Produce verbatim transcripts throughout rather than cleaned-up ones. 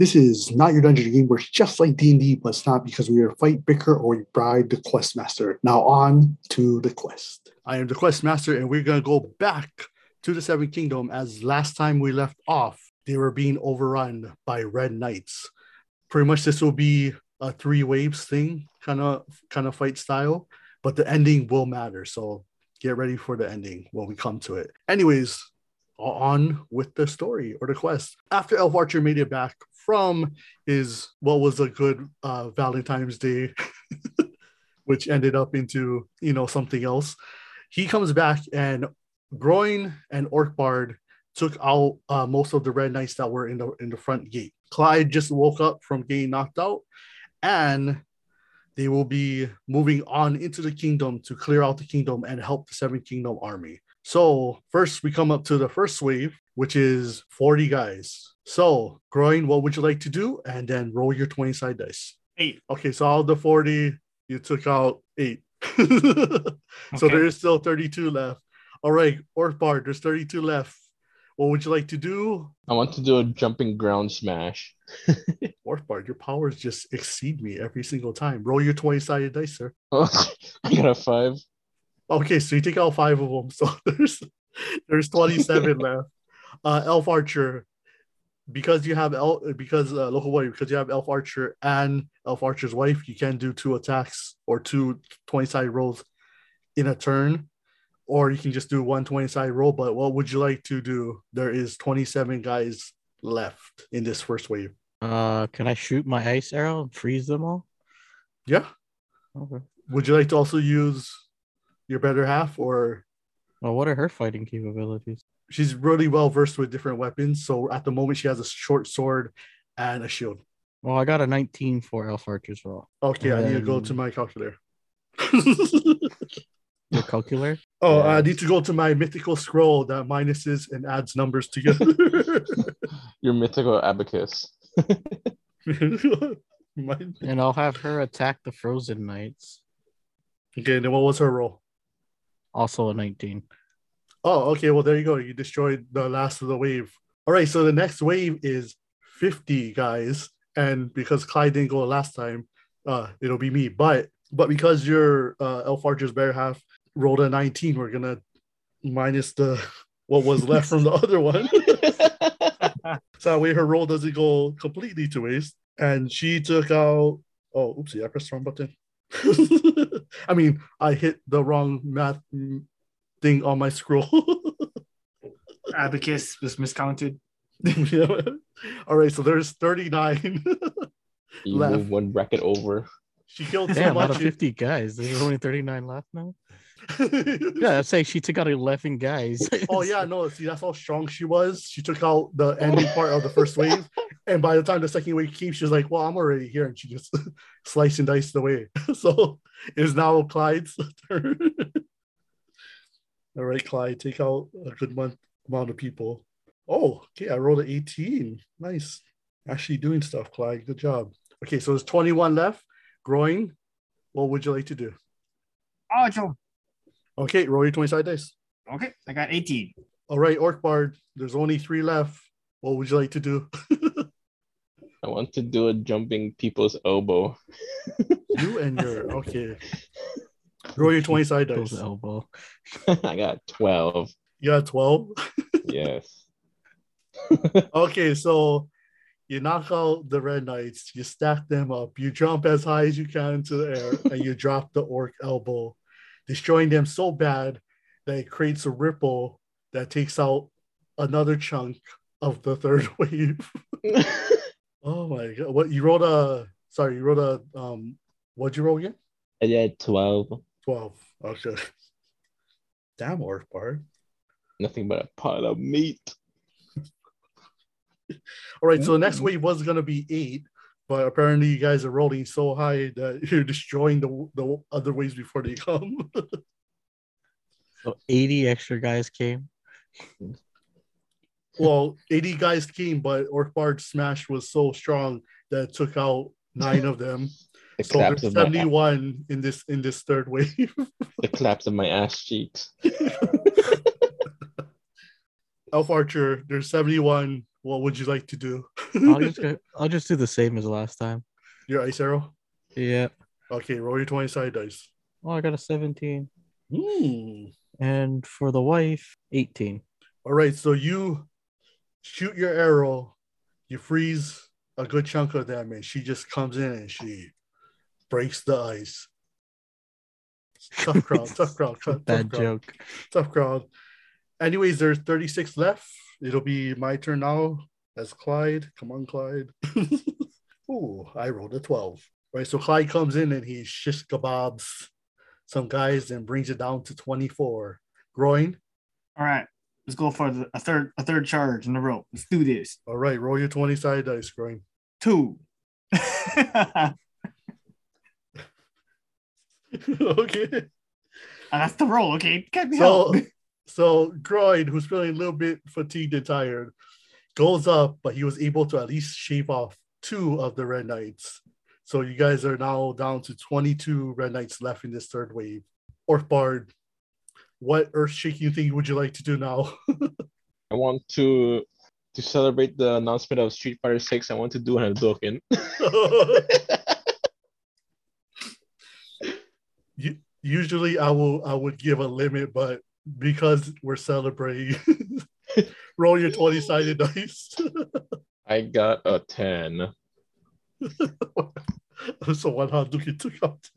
This is Not Your Dungeon, game where it's just like D and D, but it's not, because we are fight, bicker, or we bribe the quest master. Now on to the quest. I am the quest master, and we're going to go back to the seventh kingdom, as last time we left off, they were being overrun by red knights. Pretty much this will be a three waves thing, kind of kind of fight style, but the ending will matter. So get ready for the ending when we come to it. Anyways, on with the story or the quest. After Elf Archer made it back from his, what was a good uh, Valentine's Day, which ended up into, you know, something else. He comes back, and Groin and Orc Bard took out uh, most of the red knights that were in the in the front gate. Clyde just woke up from getting knocked out, and they will be moving on into the kingdom to clear out the kingdom and help the seventh kingdom army. So first we come up to the first wave, which is forty guys. So Groin, what would you like to do? And then roll your twenty side dice. Eight. Okay, so out of the forty, you took out eight. So okay. There is still thirty-two left. All right, Orc Bard, there's thirty-two left. What would you like to do? I want to do a jumping ground smash. Orc Bard, your powers just exceed me every single time. Roll your twenty-sided dice, sir. Oh, I got a five. Okay, so you take out five of them. So there's there's twenty-seven left. Uh, Elf Archer, because you have elf, because uh, local warrior, because you have Elf Archer and Elf Archer's wife, you can do two attacks or two twenty-sided rolls in a turn, or you can just do one twenty-sided roll. But what would you like to do? There is twenty-seven guys left in this first wave. Uh, can I shoot my ice arrow and freeze them all? Yeah. Okay. Would you like to also use your better half, or? Well, what are her fighting capabilities? She's really well versed with different weapons. So at the moment, she has a short sword and a shield. Well, I got a nineteen for Elf Archer's roll. Okay, and I need to go to my calculator. Your calculator? Oh, yeah. I need to go to my mythical scroll that minuses and adds numbers together. Your mythical abacus. And I'll have her attack the frozen knights. Okay, then what was her roll? Also a nineteen. Oh, okay. Well, there you go. You destroyed the last of the wave. All right, so the next wave is fifty guys. And because Clyde didn't go last time, uh, it'll be me. But but because your uh, Elf Archer's bear half rolled a nineteen, we're going to minus the what was left from the other one. So that way her roll doesn't go completely to waste. And she took out... Oh, oopsie, I pressed the wrong button. I mean, I hit the wrong math thing on my scroll. Abacus was miscounted. Yeah. All right, so there's thirty-nine you left. Move one bracket over. She killed so much. Out of fifty guys, there's only thirty-nine left now. Yeah, I'd say she took out eleven guys. Oh yeah, no, see, that's how strong she was. She took out the ending part of the first wave. And by the time the second wave came, she was like, well, I'm already here. And she just sliced and diced away. So it's now Clyde's turn. All right, Clyde, take out a good month, amount of people. Oh, okay. I rolled an eighteen. Nice. Actually doing stuff, Clyde. Good job. Okay, so there's twenty-one left. Groin, what would you like to do? Oh, Joe. Okay, roll your twenty-sided dice. Okay, I got eighteen. All right, Orc Bard, there's only three left. What would you like to do? I want to do a jumping people's elbow. You and your... Okay. Roll your twenty-sided dice. Elbow. I got twelve. You got twelve? Yes. Okay, so you knock out the red knights. You stack them up. You jump as high as you can into the air, and you drop the orc elbow, destroying them so bad that it creates a ripple that takes out another chunk of the third wave. Oh my god! What you rolled a? Sorry, you rolled a. Um, what'd you roll again? I did twelve. Twelve. Okay. Damn, Orc Bard. Nothing but a pile of meat. All right. So the next wave was gonna be eight, but apparently you guys are rolling so high that you're destroying the the other waves before they come. So eighty extra guys came. Well, eighty guys came, but Orc Bard's smash was so strong that it took out nine of them. The so there's seventy-one in this in this third wave. The claps of my ass cheeks. Elf Archer, there's seventy-one. What would you like to do? I'll just go, I'll just do the same as last time. Your ice arrow? Yeah. Okay, roll your twenty side dice. Oh, I got a seventeen. Mm. And for the wife, eighteen. All right, so you shoot your arrow. You freeze a good chunk of them, and she just comes in and she breaks the ice. Tough crowd, tough crowd. Tough, Bad tough joke. Crowd, tough crowd. Anyways, there's thirty-six left. It'll be my turn now as Clyde. Come on, Clyde. Ooh, I rolled a twelve. Right, so Clyde comes in and he shish kebabs some guys and brings it down to twenty-four. Groin. All right, let's go for the, a third a third charge in a row. Let's do this. All right, roll your twenty side dice, Groin. Two. Okay. And that's the roll, okay? Can't be helped. So Groin, who's feeling a little bit fatigued and tired, goes up, but he was able to at least shave off two of the Red Knights. So you guys are now down to twenty-two Red Knights left in this third wave. Orthbard, what earth-shaking thing would you like to do now? I want to to celebrate the announcement of Street Fighter six. I want to do an Hadouken. you, usually I will I would give a limit, but because we're celebrating, roll your twenty-sided dice. I got a ten. So what Hadouken took out?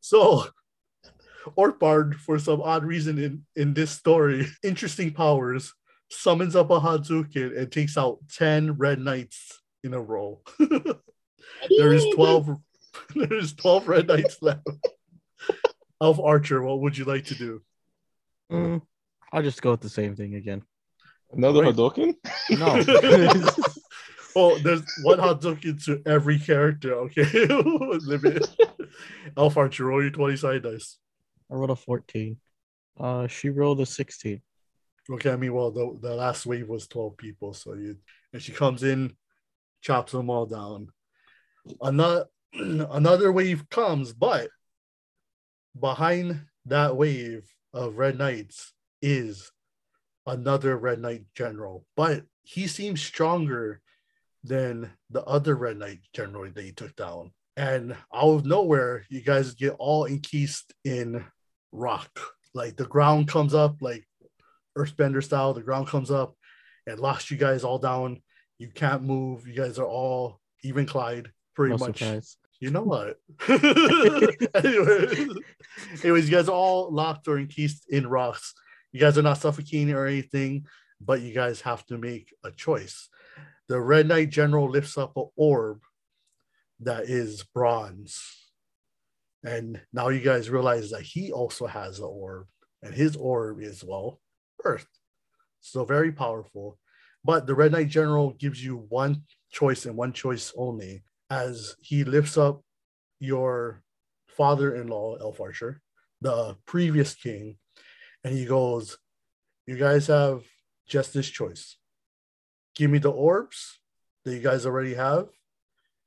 So, Orthbard, for some odd reason in, in this story, interesting powers, summons up a Hadouken and takes out ten Red Knights in a row. There is twelve. There's twelve Red Knights left. Elf Archer, what would you like to do? Mm, I'll just go with the same thing again. Another right. Hadouken? No. Oh, there's one Hadouken to every character, okay? Limit. Elf Archer, roll your twenty side dice. I rolled a fourteen. Uh, she rolled a sixteen. Okay, I mean, well, the, the last wave was twelve people, so you... And she comes in, chops them all down. Another... Another wave comes, but behind that wave of Red Knights is another Red Knight general. But he seems stronger than the other Red Knight general that he took down. And out of nowhere, you guys get all encased in rock. Like the ground comes up, like Earthbender style, the ground comes up and locks you guys all down. You can't move. You guys are all, even Clyde, pretty no much. Surprise. You know what? Anyways, anyways, you guys are all locked or encased in rocks. You guys are not suffocating or anything, but you guys have to make a choice. The Red Knight General lifts up an orb that is bronze. And now you guys realize that he also has an orb. And his orb is, well, Earth. So very powerful. But the Red Knight General gives you one choice and one choice only. As he lifts up your father-in-law, Elf Archer, the previous king, and he goes, you guys have just this choice. Give me the orbs that you guys already have,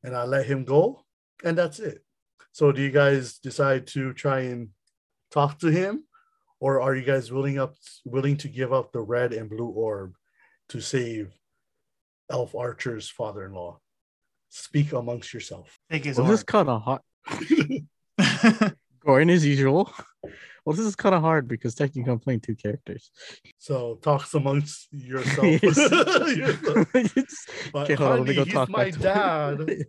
and I let him go, and that's it. So do you guys decide to try and talk to him, or are you guys willing up willing to give up the red and blue orb to save Elf Archer's father-in-law? Speak amongst yourself. Well, this is kind of hard. Going as usual. Well, this is kind of hard because technically I'm playing two characters. So talks amongst yourself. yourself. But, honey, go he's talk my dad.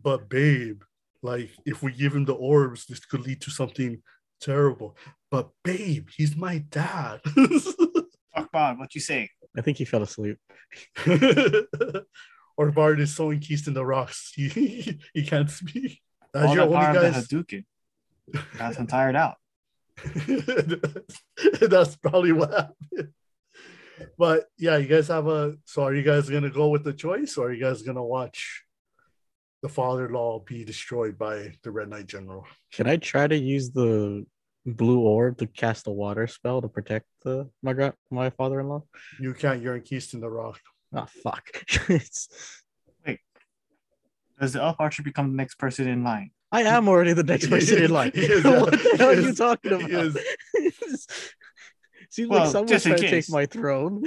But babe, like if we give him the orbs, this could lead to something terrible. But babe, he's my dad. Fuck Bob, what you say? I think he fell asleep. Or Bard is so encased in the rocks, he, he can't speak. That's all your only guys. That's I'm tired out. That's probably what happened. But yeah, you guys have a. So are you guys gonna go with the choice, or are you guys gonna watch the father-in-law be destroyed by the Red Knight General? Can I try to use the blue orb to cast a water spell to protect the my gra- my father-in-law? You can't. You're encased in the rock. Oh, fuck. Wait. Does the Elf Archer become the next person in line? I am already the next person in line. Is, what the hell is, are you talking about? He is, Seems well, like someone's trying to take my throne.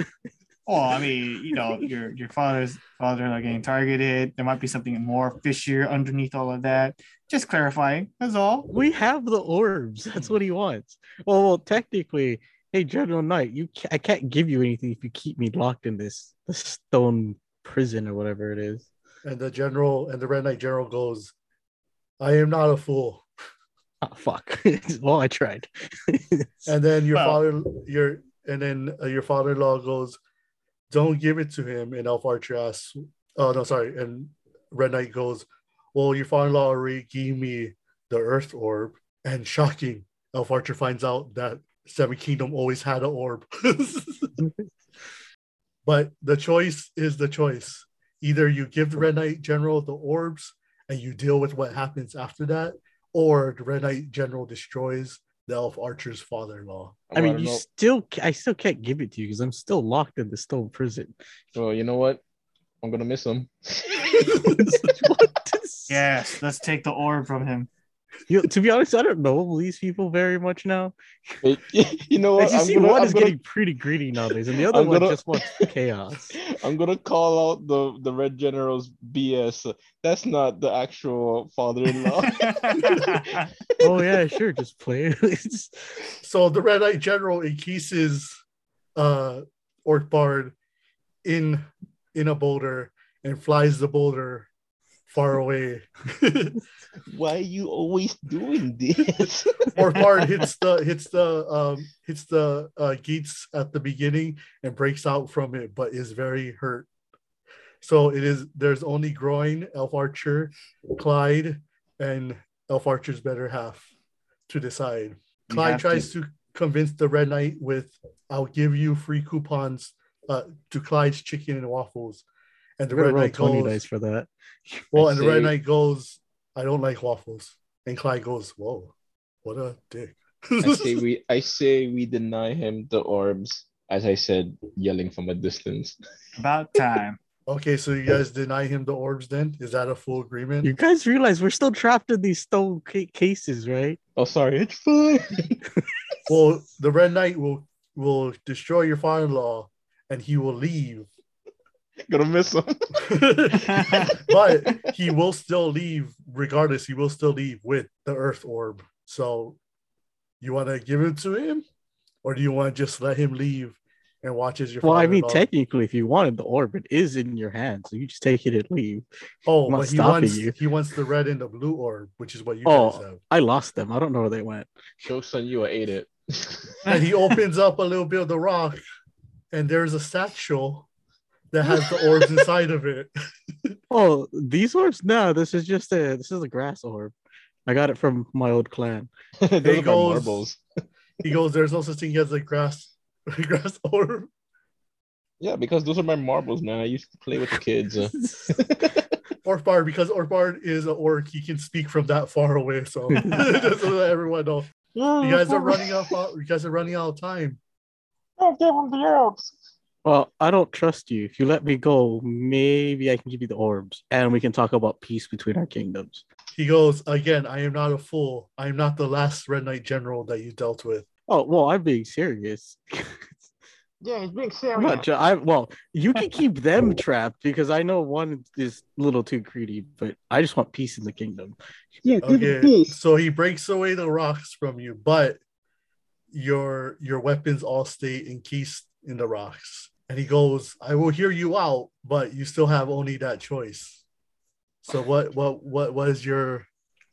Well, I mean, you know, your your father's father are getting targeted. There might be something more fishier underneath all of that. Just clarifying, that's all. We have the orbs. That's what he wants. Well, well technically, hey, General Knight, you ca- I can't give you anything if you keep me locked in this, this stone prison or whatever it is. And the general and the Red Knight General goes, I am not a fool. Oh, fuck. Well, I tried. And then your well, father, your and then uh, your father-in-law goes, don't give it to him. And Elf Archer asks, oh, no, sorry. And Red Knight goes, well, your father-in-law already gave me the Earth Orb. And shocking, Elf Archer finds out that Seventh Kingdom always had an orb. But the choice is the choice. Either you give the Red Knight General the orbs and you deal with what happens after that, or the Red Knight General destroys the Elf Archer's father-in-law. I mean, you still, I still can't give it to you because I'm still locked in the stone prison. Well, you know what? I'm going to miss him. What is... Yes, let's take the orb from him. You, to be honest, I don't know these people very much now. You know what? You I'm see gonna, one I'm is gonna... getting pretty greedy nowadays, and the other I'm one gonna... just wants chaos. I'm gonna call out the, the Red General's B S. That's not the actual father-in-law. Oh yeah, sure, just play. So the Red Knight General encases uh, Orc Bard in in a boulder and flies the boulder far away. Why are you always doing this? Or Bard hits the hits the um hits the uh, gates at the beginning and breaks out from it, but is very hurt. So it is there's only Groin, Elf Archer, Clyde, and Elf Archer's better half to decide. You Clyde tries to. to convince the Red Knight with, I'll give you free coupons uh, to Clyde's chicken and waffles. And the Red Knight goes for that. Well, and the Red Knight goes, I don't like waffles. And Clyde goes, whoa, what a dick. I say we I say we deny him the orbs, as I said, yelling from a distance. About time. Okay, so you guys deny him the orbs then? Is that a full agreement? You guys realize we're still trapped in these stone ca- cases, right? Oh, sorry, it's fine. Well, the Red Knight will will destroy your father-in-law and he will leave. Gonna miss him. But he will still leave regardless. He will still leave with the Earth Orb. So you want to give it to him, or do you want to just let him leave and watch as your well I mean dog? Technically, if you wanted the orb, it is in your hand, so you just take it and leave. Oh, but he wants you. He wants the red and the blue orb, which is what you oh, guys have. I lost them. I don't know where they went. Show son, you ate it. And he opens up a little bit of the rock and there's a satchel that has the orbs inside of it. Oh, these orbs? No, this is just a this is a grass orb. I got it from my old clan. He goes, he goes, there's no such thing as a grass grass orb. Yeah, because those are my marbles, man. I used to play with the kids. Uh. Orc Bard, because Orc Bard is an orc, he can speak from that far away. So just so that everyone knows. Yeah, you guys are running out of, you guys are running out of time. I'll give him the orbs. Well, I don't trust you. If you let me go, maybe I can give you the orbs and we can talk about peace between our kingdoms. He goes, again, I am not a fool. I am not the last Red Knight General that you dealt with. Oh, well, I'm being serious. Yeah, he's being serious. Much, I, well, you can keep them trapped because I know one is a little too greedy, but I just want peace in the kingdom. Yeah, okay. Peace. So he breaks away the rocks from you, but your your weapons all stay encased in the rocks. And he goes, I will hear you out, but you still have only that choice. So what what what what is your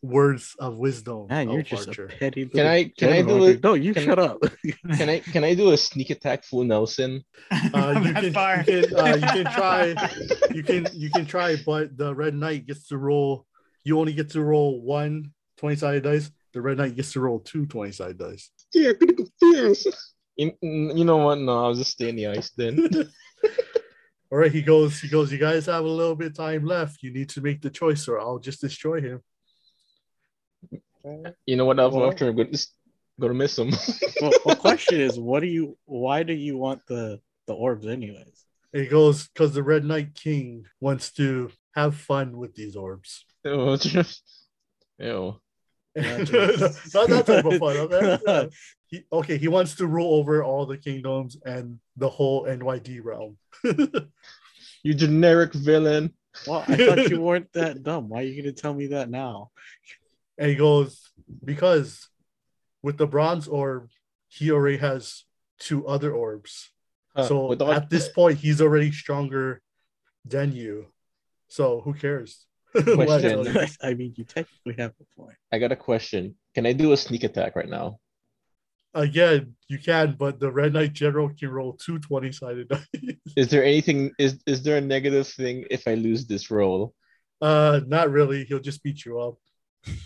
words of wisdom? Man, you're just a petty can I can I do it? No, you can, shut up. Can I can I do a sneak attack full Nelson? Uh, you, can, you, can, uh, you can try you can you can try, but the Red Knight gets to roll, you only get to roll one twenty-sided dice. The Red Knight gets to roll two twenty-sided dice. Yeah, In, you know what? No, I'll just stay in the ice then. All right, he goes, he goes, you guys have a little bit of time left. You need to make the choice or I'll just destroy him. You know what? Well, after I'm going to, going to miss him. Well, the question is, what do you, why do you want the, the orbs anyways? He goes, because the Red Knight King wants to have fun with these orbs. Ew. Ew. Not that type of fun. Okay? He, okay, he wants to rule over all the kingdoms and the whole N Y D realm. You generic villain. Well, I thought you weren't that dumb. Why are you going to tell me that now? And he goes, because with the bronze orb, he already has two other orbs. Huh, so with the- at this point, he's already stronger than you. So who cares? Question. I mean, you technically have a point. I got a question. Can I do a sneak attack right now? Again, you can, but the Red Knight General can roll two twenty-sided dice. Is there anything, is, is there a negative thing if I lose this roll? Uh, not really. He'll just beat you up.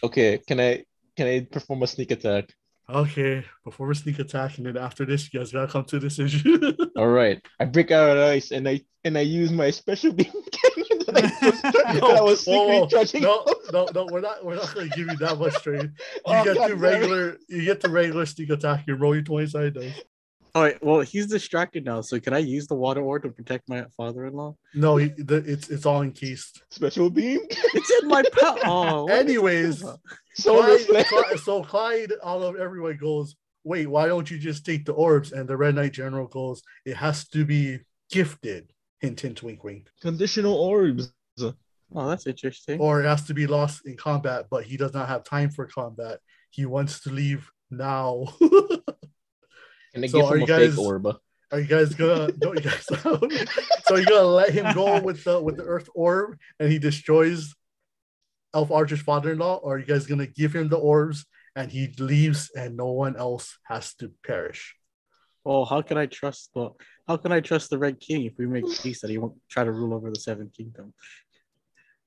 Okay, can I can I perform a sneak attack? Okay, perform a sneak attack, and then after this, you guys gotta come to a decision. All right, I break out an ice, and I and I use my special beam cannon that I was, tra- no, that I was secretly charging. No, no, no, we're not we're not gonna give you that much trade. You oh, get God, the regular, you get the regular sneak attack. You roll your twenty-sided dice. All right. Well, he's distracted now, so can I use the water orb to protect my father-in-law? No, he, the, it's it's all encased. Special beam. It's in my power. Oh, anyways, so Clyde, Clyde, so Clyde, all of everyone goes, wait, why don't you just take the orbs? And the Red Knight General goes, it has to be gifted. Hint, hint, wink, wink. Conditional orbs. Oh, that's interesting. Or it has to be lost in combat, but he does not have time for combat. He wants to leave now. And they so give him a guys, fake orb. Are you guys gonna? No, you guys. So you're gonna let him go with the with the Earth Orb, and he destroys Elf Archer's father-in-law, or are you guys gonna give him the orbs and he leaves, and no one else has to perish? Oh, how can I trust the? How can I trust the Red King if we make peace that he won't try to rule over the Seventh Kingdom?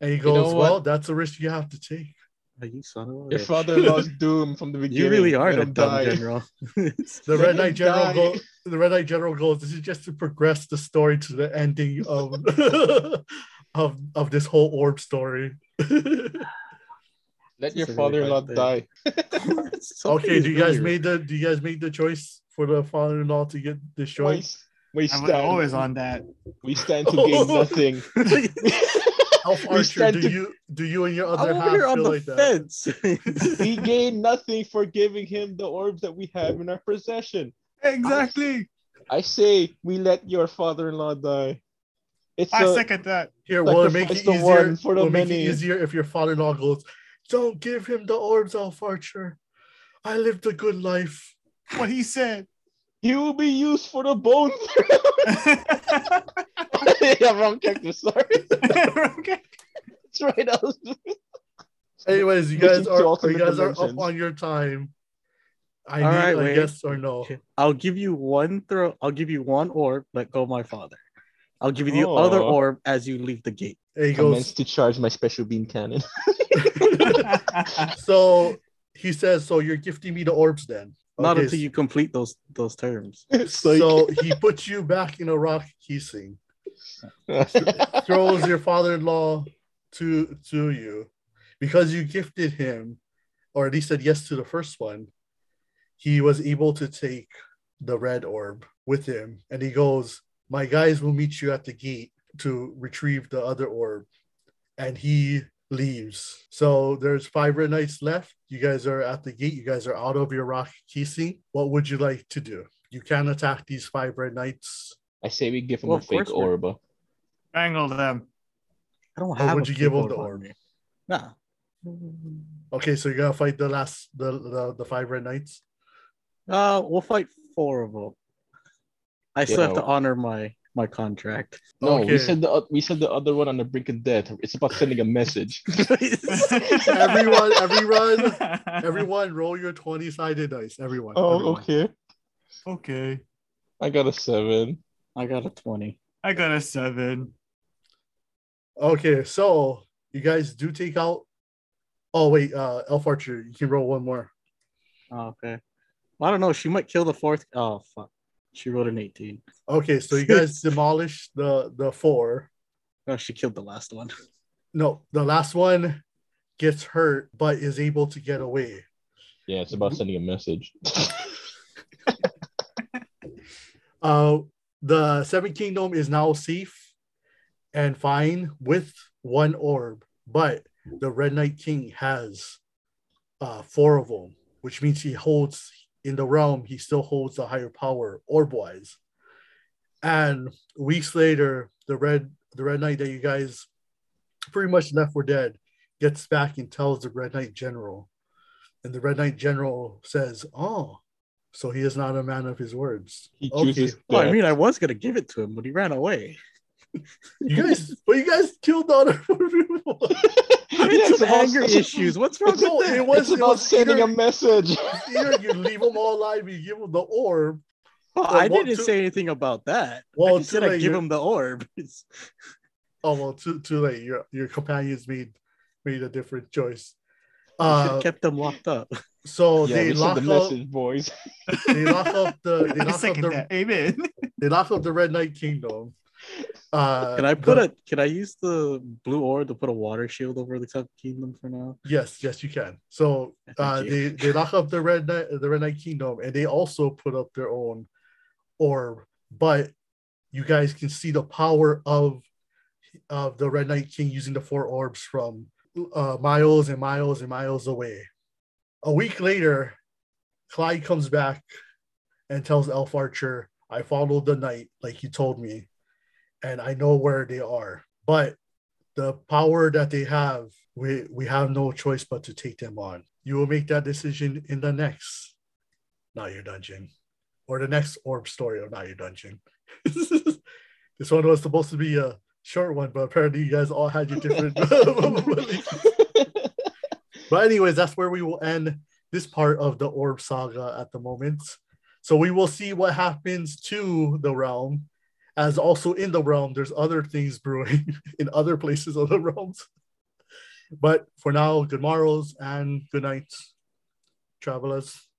And he goes, you know well, that's a risk you have to take. Are you son of a Your father-in-law's doomed from the beginning. You really are a dumb general. The Red Knight General goes, the Red Knight General goes, this is just to progress the story to the ending of of, of this whole orb story. Let your father-in-law die. Okay, do you guys make the do you guys make the choice for the father-in-law to get destroyed? We stand I'm always on that. We stand to gain nothing. Elf Archer, do you do you and your other half feel like that? We gain nothing for giving him the orbs that we have in our possession. Exactly. I, I say we let your father-in-law die. It's I a, second that. Here, like we'll make it easier for the we'll many. Make it easier if your father-in-law goes, don't give him the orbs, Elf Archer. I lived a good life. What he said. He will be used for the bone throne. Yeah, wrong character, sorry. Wrong character. That's right. I was... Anyways, you guys are you guys are up on your time. I All need right, a wait. Yes or no. I'll give you one throw. I'll give you one orb. Let go, my father. I'll give you the oh. other orb as you leave the gate. He goes, I meant to charge my special beam cannon. So he says, "So you're gifting me the orbs then." Not okay, until you complete those those terms. So he puts you back in a rock casing. Throws your father-in-law to to you because you gifted him, or at least said yes to the first one. He was able to take the red orb with him, and he goes, my guys will meet you at the gate to retrieve the other orb. And he leaves. So there's five red knights left. You guys are at the gate. You guys are out of your rock casing. What would you like to do? You can attack these five red knights. I say we give them well, a fake orb. Angle them. I don't have. Or would you give them the orb? Nah. Okay, so you gotta fight the last the, the, the five red knights. Uh, we'll fight four of them. I still yeah. have to honor my, my contract. No, okay. we said the we said the other one on the brink of death. It's about sending a message. everyone, everyone, everyone, roll your twenty-sided dice. Everyone. Oh, everyone. okay. Okay. I got a seven. I got a twenty. I got a seven. Okay, so you guys do take out... Oh, wait, uh, Elf Archer, you can roll one more. Oh, okay. Well, I don't know. She might kill the fourth... Oh, fuck. She rolled an eighteen. Okay, so you guys demolish the, the four. Oh, she killed the last one. No, the last one gets hurt, but is able to get away. Yeah, it's about sending a message. Uh, the Seven Kingdom is now safe and fine with one orb, but the Red Knight King has uh, four of them, which means he holds in the realm, he still holds the higher power orb-wise. And weeks later, the Red the Red Knight that you guys pretty much left for dead gets back and tells the Red Knight General. And the Red Knight General says, oh, so he is not a man of his words. He chooses okay. Well, I mean, I was going to give it to him, but he ran away. You guys, but you guys killed all the people. I mean, yeah, it's about anger issues. What's wrong with that? It was, it's about it was sending either, a message. Either you leave them all alive, you give them the orb. Oh, I didn't too, say anything about that. Well, I just said I give them the orb. Oh, well, too too late. Your your companions made made a different choice. Uh, kept them locked up. So yeah, they lock the up message, boys. They lock up the. They lock up the amen. They lock up the Red Knight Kingdom. Uh, can I put the, a? Can I use the blue orb to put a water shield over the seventh kingdom for now? Yes, yes, you can. So uh, they they lock up the Red Knight, the Red Knight Kingdom, and they also put up their own orb. But you guys can see the power of of the Red Knight King using the four orbs from uh, miles and miles and miles away. A week later, Clyde comes back and tells Elf Archer, "I followed the knight like you told me, and I know where they are. But the power that they have, we, we have no choice but to take them on. You will make that decision in the next Not Your Dungeon, or the next orb story of Not Your Dungeon." This one was supposed to be a short one, but apparently you guys all had your different... But anyways, that's where we will end this part of the orb saga at the moment. So we will see what happens to the realm. As also in the realm, there's other things brewing in other places of the realms. But for now, good morrows and good nights, travelers.